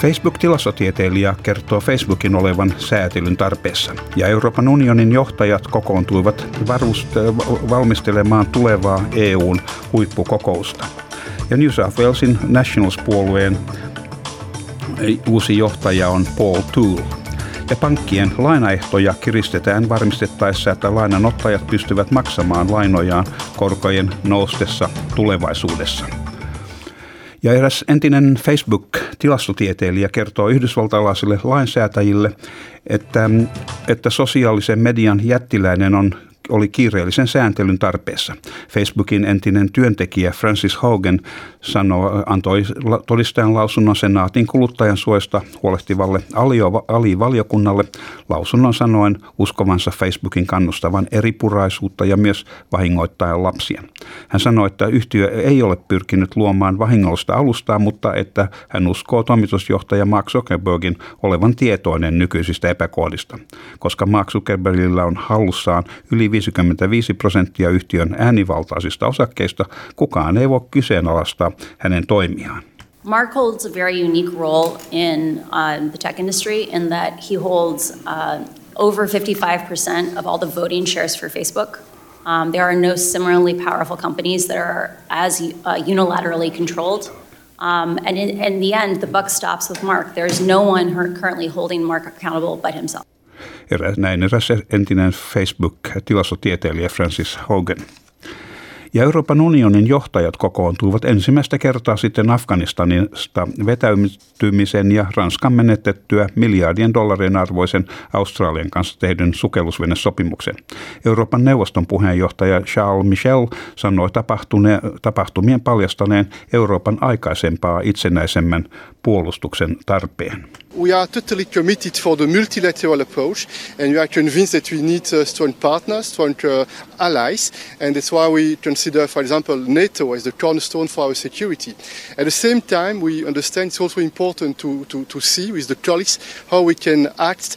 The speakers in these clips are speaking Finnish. Facebook-tilastotieteilijä kertoo Facebookin olevan säätelyn tarpeessa, ja Euroopan unionin johtajat kokoontuivat valmistelemaan tulevaa EUn huippukokousta. Ja New South Walesin Nationals-puolueen uusi johtaja on Paul Toole. Ja pankkien lainaehtoja kiristetään varmistettaessa, että lainanottajat pystyvät maksamaan lainojaan korkojen noustessa tulevaisuudessa. Ja eräs entinen Facebook-tilastotieteilijä kertoo yhdysvaltalaisille lainsäätäjille, että sosiaalisen median jättiläinen oli kiireellisen sääntelyn tarpeessa. Facebookin entinen työntekijä Frances Haugen antoi todistajan lausunnon senaatin kuluttajan suojasta huolehtivalle alivaliokunnalle lausunnon sanoen uskovansa Facebookin kannustavan eripuraisuutta ja myös vahingoittajan lapsia. Hän sanoi, että yhtiö ei ole pyrkinyt luomaan vahingollista alustaa, mutta että hän uskoo toimitusjohtaja Mark Zuckerbergin olevan tietoinen nykyisistä epäkohdista, koska Mark Zuckerbergillä on hallussaan yli 55% yhtiön äänivaltaisista osakkeista, kukaan ei voi kyseenalaistaa hänen toimiaan. Mark holds a very unique role in the tech industry in that he holds over 55% of all the voting shares for Facebook. There are no similarly powerful companies that are as unilaterally controlled. And in the end, the buck stops with Mark. There is no one currently holding Mark accountable but himself. Eräs entinen Facebook-tilastotieteilijä Frances Haugen. Ja Euroopan unionin johtajat kokoontuivat ensimmäistä kertaa sitten Afganistanista vetäytymisen ja Ranskan menetettyä $miljardien arvoisen Australian kanssa tehdyn sukellusvenesopimuksen. Euroopan neuvoston puheenjohtaja Charles Michel sanoi tapahtumien paljastaneen Euroopan aikaisempaa itsenäisemmän puolustuksen tarpeen. We are totally committed for the multilateral approach and we are convinced that we need strong partners, strong allies, and that's why we consider, for example, NATO as the cornerstone for our security. At the same time, we understand it's also important to see with the colleagues how we can act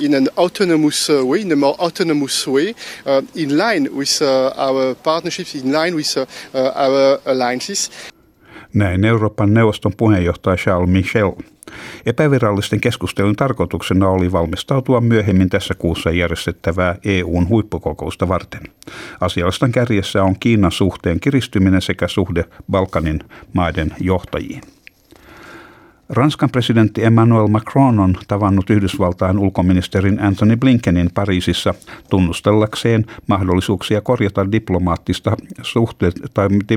in an autonomous way, in a more autonomous way, in line with our partnerships, in line with our alliances. Näin Euroopan neuvoston puheenjohtaja Charles Michel. Epävirallisten keskustelun tarkoituksena oli valmistautua myöhemmin tässä kuussa järjestettävää EU:n huippukokousta varten. Asialistan kärjessä on Kiinan suhteen kiristyminen sekä suhde Balkanin maiden johtajiin. Ranskan presidentti Emmanuel Macron on tavannut Yhdysvaltain ulkoministerin Anthony Blinkenin Pariisissa tunnustellakseen mahdollisuuksia korjata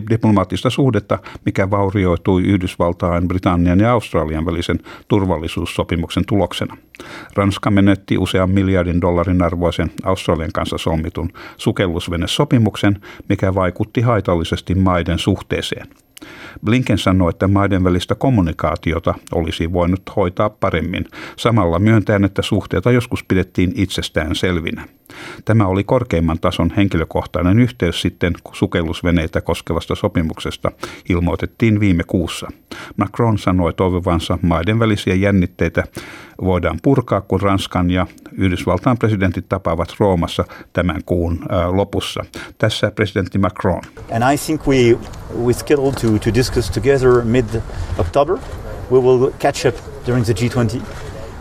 diplomaattista suhdetta, mikä vaurioitui Yhdysvaltain, Britannian ja Australian välisen turvallisuussopimuksen tuloksena. Ranska menetti usean $miljardin arvoisen Australian kanssa solmitun sukellusvenesopimuksen, mikä vaikutti haitallisesti maiden suhteeseen. Blinken sanoi, että maiden välistä kommunikaatiota olisi voinut hoitaa paremmin, samalla myöntäen, että suhteita joskus pidettiin itsestään selvinä. Tämä oli korkeimman tason henkilökohtainen yhteys sitten, kun sukellusveneitä koskevasta sopimuksesta ilmoitettiin viime kuussa. Macron sanoi toivovansa maiden välisiä jännitteitä voidaan purkaa, kun Ranskan ja Yhdysvaltain presidentit tapaavat Roomassa tämän kuun lopussa. Tässä presidentti Macron. And I think we scheduled to discuss together mid-October. We will catch up during the G20.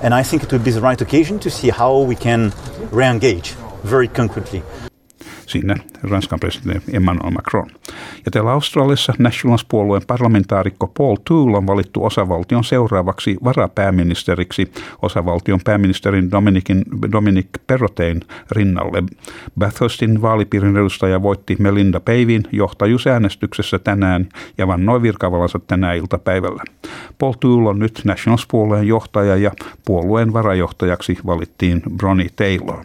And I think it would be the right occasion to see how we can re-engage very concretely. Siinä Ranskan presidentti Emmanuel Macron. Ja täällä Australiassa Nationals-puolueen parlamentaarikko Paul Toole on valittu osavaltion seuraavaksi varapääministeriksi osavaltion pääministerin Dominic Perrottetin rinnalle. Bathursin vaalipiirin edustaja voitti Melinda Peivin johtajuusäänestyksessä tänään ja vannoi virkavalansa tänään iltapäivällä. Paul Toole on nyt Nationals-puolueen johtaja ja puolueen varajohtajaksi valittiin Brony Taylor.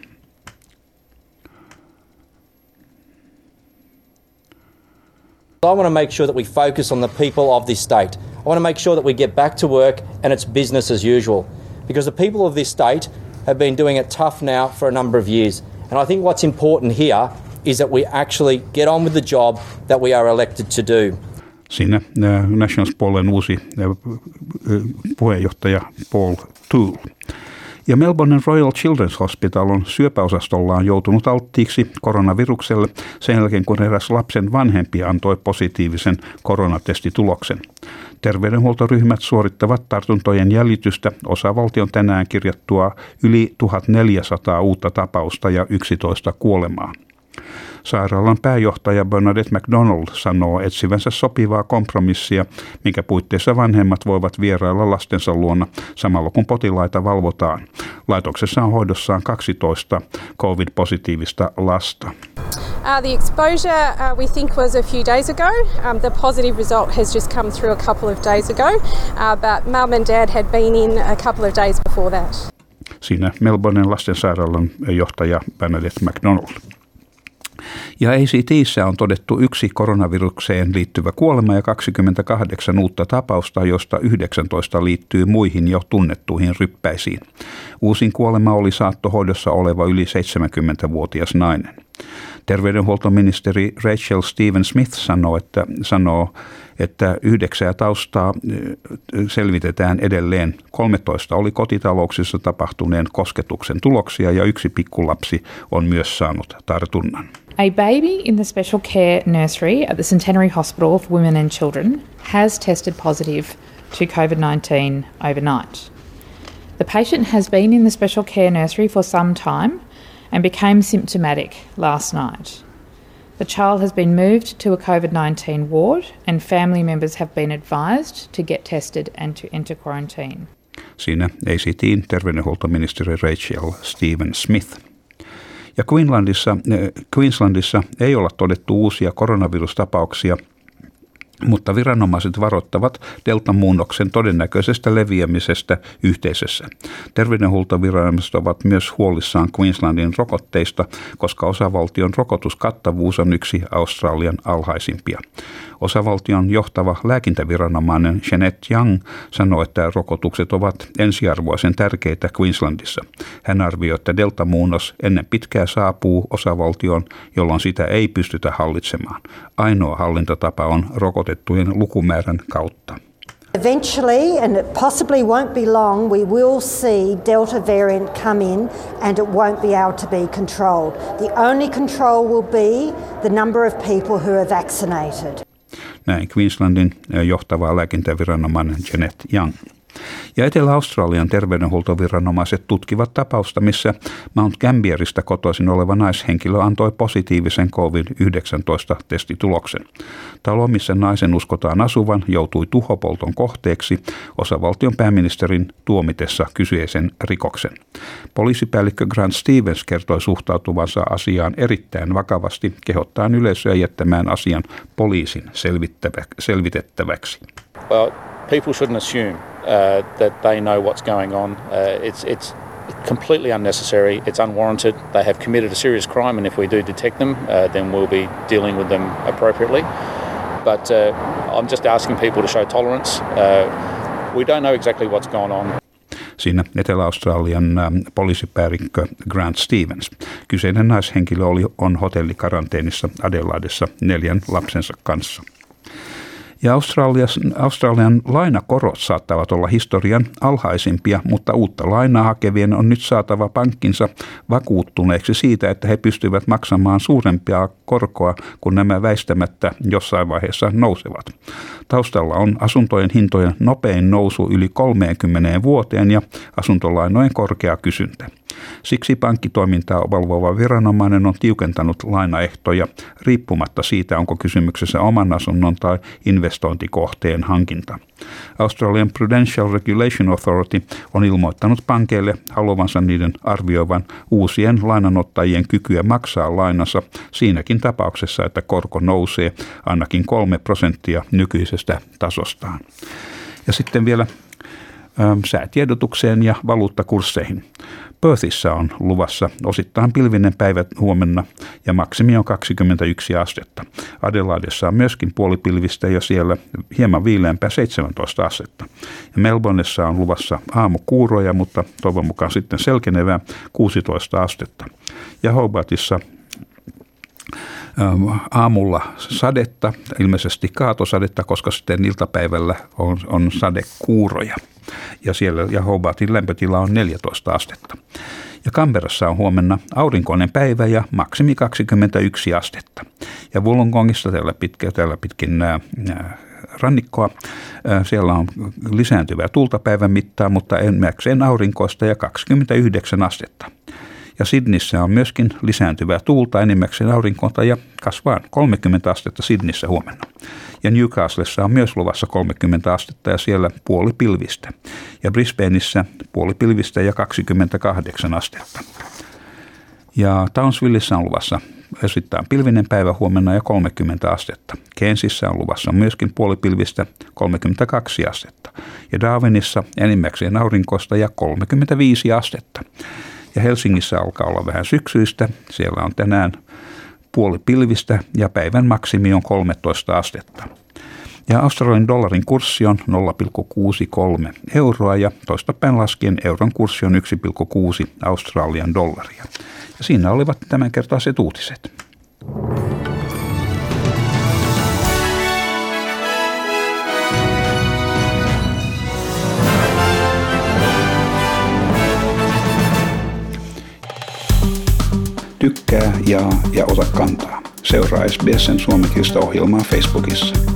I want to make sure that we focus on the people of this state. I want to make sure that we get back to work and it's business as usual. Because the people of this state have been doing it tough now for a number of years. And I think what's important here is that we actually get on with the job that we are elected to do. Siinä Nationals-puolueen uusi puheenjohtaja Paul Toole. Ja Melbournen Royal Children's Hospital on syöpäosastollaan joutunut alttiiksi koronavirukselle sen jälkeen, kun eräs lapsen vanhempi antoi positiivisen koronatestituloksen. Terveydenhuoltoryhmät suorittavat tartuntojen jäljitystä. Osavaltion tänään kirjattua yli 1400 uutta tapausta ja 11 kuolemaa. Sairaalan pääjohtaja Bernadette McDonald sanoo etsivänsä sopivaa kompromissia, minkä puitteissa vanhemmat voivat vierailla lastensa luona samalla kun potilaita valvotaan. Laitoksessa on hoidossaan 12 COVID-positiivista lasta. The exposure we think was a few days ago. The positive result has just come through a couple of days ago, but mum and dad had been in a couple of days before that. Siinä Melbournen lastensairaalan johtaja Bernadette McDonald. Ja ACT:ssä on todettu 1 koronavirukseen liittyvä kuolema ja 28 uutta tapausta, joista 19 liittyy muihin jo tunnettuihin ryppäisiin. Uusin kuolema oli saattohoidossa oleva yli 70-vuotias nainen. Terveydenhuoltoministeri Rachel Stephen Smith sanoo, että 9 taustaa selvitetään edelleen. 13 oli kotitalouksissa tapahtuneen kosketuksen tuloksia ja 1 pikkulapsi on myös saanut tartunnan. A baby in the special care nursery at the Centenary Hospital for Women and Children has tested positive to COVID-19 overnight. The patient has been in the special care nursery for some time and became symptomatic last night. The child has been moved to a COVID-19 ward and family members have been advised to get tested and to enter quarantine. Siinä ACT:n terveydenhuoltoministeri Rachel Stephen Smith. Ja Queenslandissa ei olla todettu uusia koronavirustapauksia, mutta viranomaiset varoittavat deltamuunnoksen todennäköisestä leviämisestä yhteisössä. Terveydenhuoltoviranomaiset ovat myös huolissaan Queenslandin rokotteista, koska osavaltion rokotuskattavuus on yksi Australian alhaisimpia. Osavaltion johtava lääkintäviranomainen Jeannette Young sanoi, että rokotukset ovat ensiarvoisen tärkeitä Queenslandissa. Hän arvioi, että deltamuunnos ennen pitkää saapuu osavaltioon, jolloin sitä ei pystytä hallitsemaan. Ainoa hallintatapa on rokotettujen lukumäärän kautta. Eventually, and it possibly won't be long, we will see Delta variant come in and it won't be able to be controlled. The only control will be the number of people who are vaccinated. Näin Queenslandin johtava lääkintäviranomainen Jeannette Young. Ja Etelä-Australian terveydenhuoltoviranomaiset tutkivat tapausta, missä Mount Gambierista kotoisin oleva naishenkilö antoi positiivisen COVID-19-testituloksen. Talo, missä naisen uskotaan asuvan, joutui tuhopolton kohteeksi osavaltion pääministerin tuomitessa kyseisen rikoksen. Poliisipäällikkö Grant Stevens kertoi suhtautuvansa asiaan erittäin vakavasti, kehottaen yleisöä jättämään asian poliisin selvitettäväksi. Well, people shouldn't assume that they know what's going on. It's completely unnecessary. It's unwarranted. They have committed a serious crime, and if we do detect them, then we'll be dealing with them appropriately. But I'm just asking people to show tolerance. We don't know exactly what's going on. Siinä Etelä-Australian poliisipäällikkö Grant Stevens. Kyseinen naishenkilö on hotellikaranteenissa Adelaidessa 4 lapsensa kanssa. Ja Australian lainakorot saattavat olla historian alhaisimpia, mutta uutta lainaa hakevien on nyt saatava pankkinsa vakuuttuneeksi siitä, että he pystyvät maksamaan suurempia korkoa, kun nämä väistämättä jossain vaiheessa nousevat. Taustalla on asuntojen hintojen nopein nousu yli 30 vuoteen ja asuntolainojen korkea kysyntä. Siksi pankkitoimintaa valvova viranomainen on tiukentanut lainaehtoja riippumatta siitä, onko kysymyksessä oman asunnon tai investointikohteen hankinta. Australian Prudential Regulation Authority on ilmoittanut pankeille haluavansa niiden arvioivan uusien lainanottajien kykyä maksaa lainansa siinäkin tapauksessa, että korko nousee ainakin 3% nykyisestä tasostaan. Ja sitten vielä säätiedotukseen ja valuuttakursseihin. Perthissä on luvassa osittain pilvinen päivä huomenna ja maksimi on 21 astetta. Adelaidessa on myöskin puolipilvistä ja siellä hieman viileämpää 17 astetta. Ja Melbournessa on luvassa aamukuuroja, mutta toivon mukaan sitten selkenevää 16 astetta. Ja Hobartissa aamulla sadetta, ilmeisesti kaatosadetta, koska sitten iltapäivällä on sadekuuroja. Ja siellä ja Hobartin lämpötila on 14 astetta. Ja Canberrassa on huomenna aurinkoinen päivä ja maksimi 21 astetta. Ja Wollongongissa täällä pitkin rannikkoa. Siellä on lisääntyvää tuulta päivän mittaan, mutta enimmäkseen aurinkoista ja 29 astetta. Ja Sydneyssä on myöskin lisääntyvää tuulta, enimmäkseen aurinkoa ja kasvaa 30 astetta Sydneyssä huomenna. Ja Newcastlessa on myös luvassa 30 astetta ja siellä puolipilvistä. Ja Brisbaneissä puolipilvistä ja 28 astetta. Ja Townsvillessä on luvassa osittain pilvinen päivä huomenna ja 30 astetta. Cairnsissa on luvassa myöskin puolipilvistä 32 astetta. Ja Darwinissa enimmäkseen aurinkoista ja 35 astetta. Ja Helsingissä alkaa olla vähän syksyistä. Siellä on tänään puolipilvistä ja päivän maksimi on 13 astetta. Ja Australian dollarin kurssi on 0,63 euroa ja toistapäin laskien euron kurssi on 1,6 Australian dollaria. Ja siinä olivat tämänkertaiset uutiset. Tykkää, jaa ja ota kantaa. Seuraa SBS:n suomenkielistä ohjelmaa Facebookissa.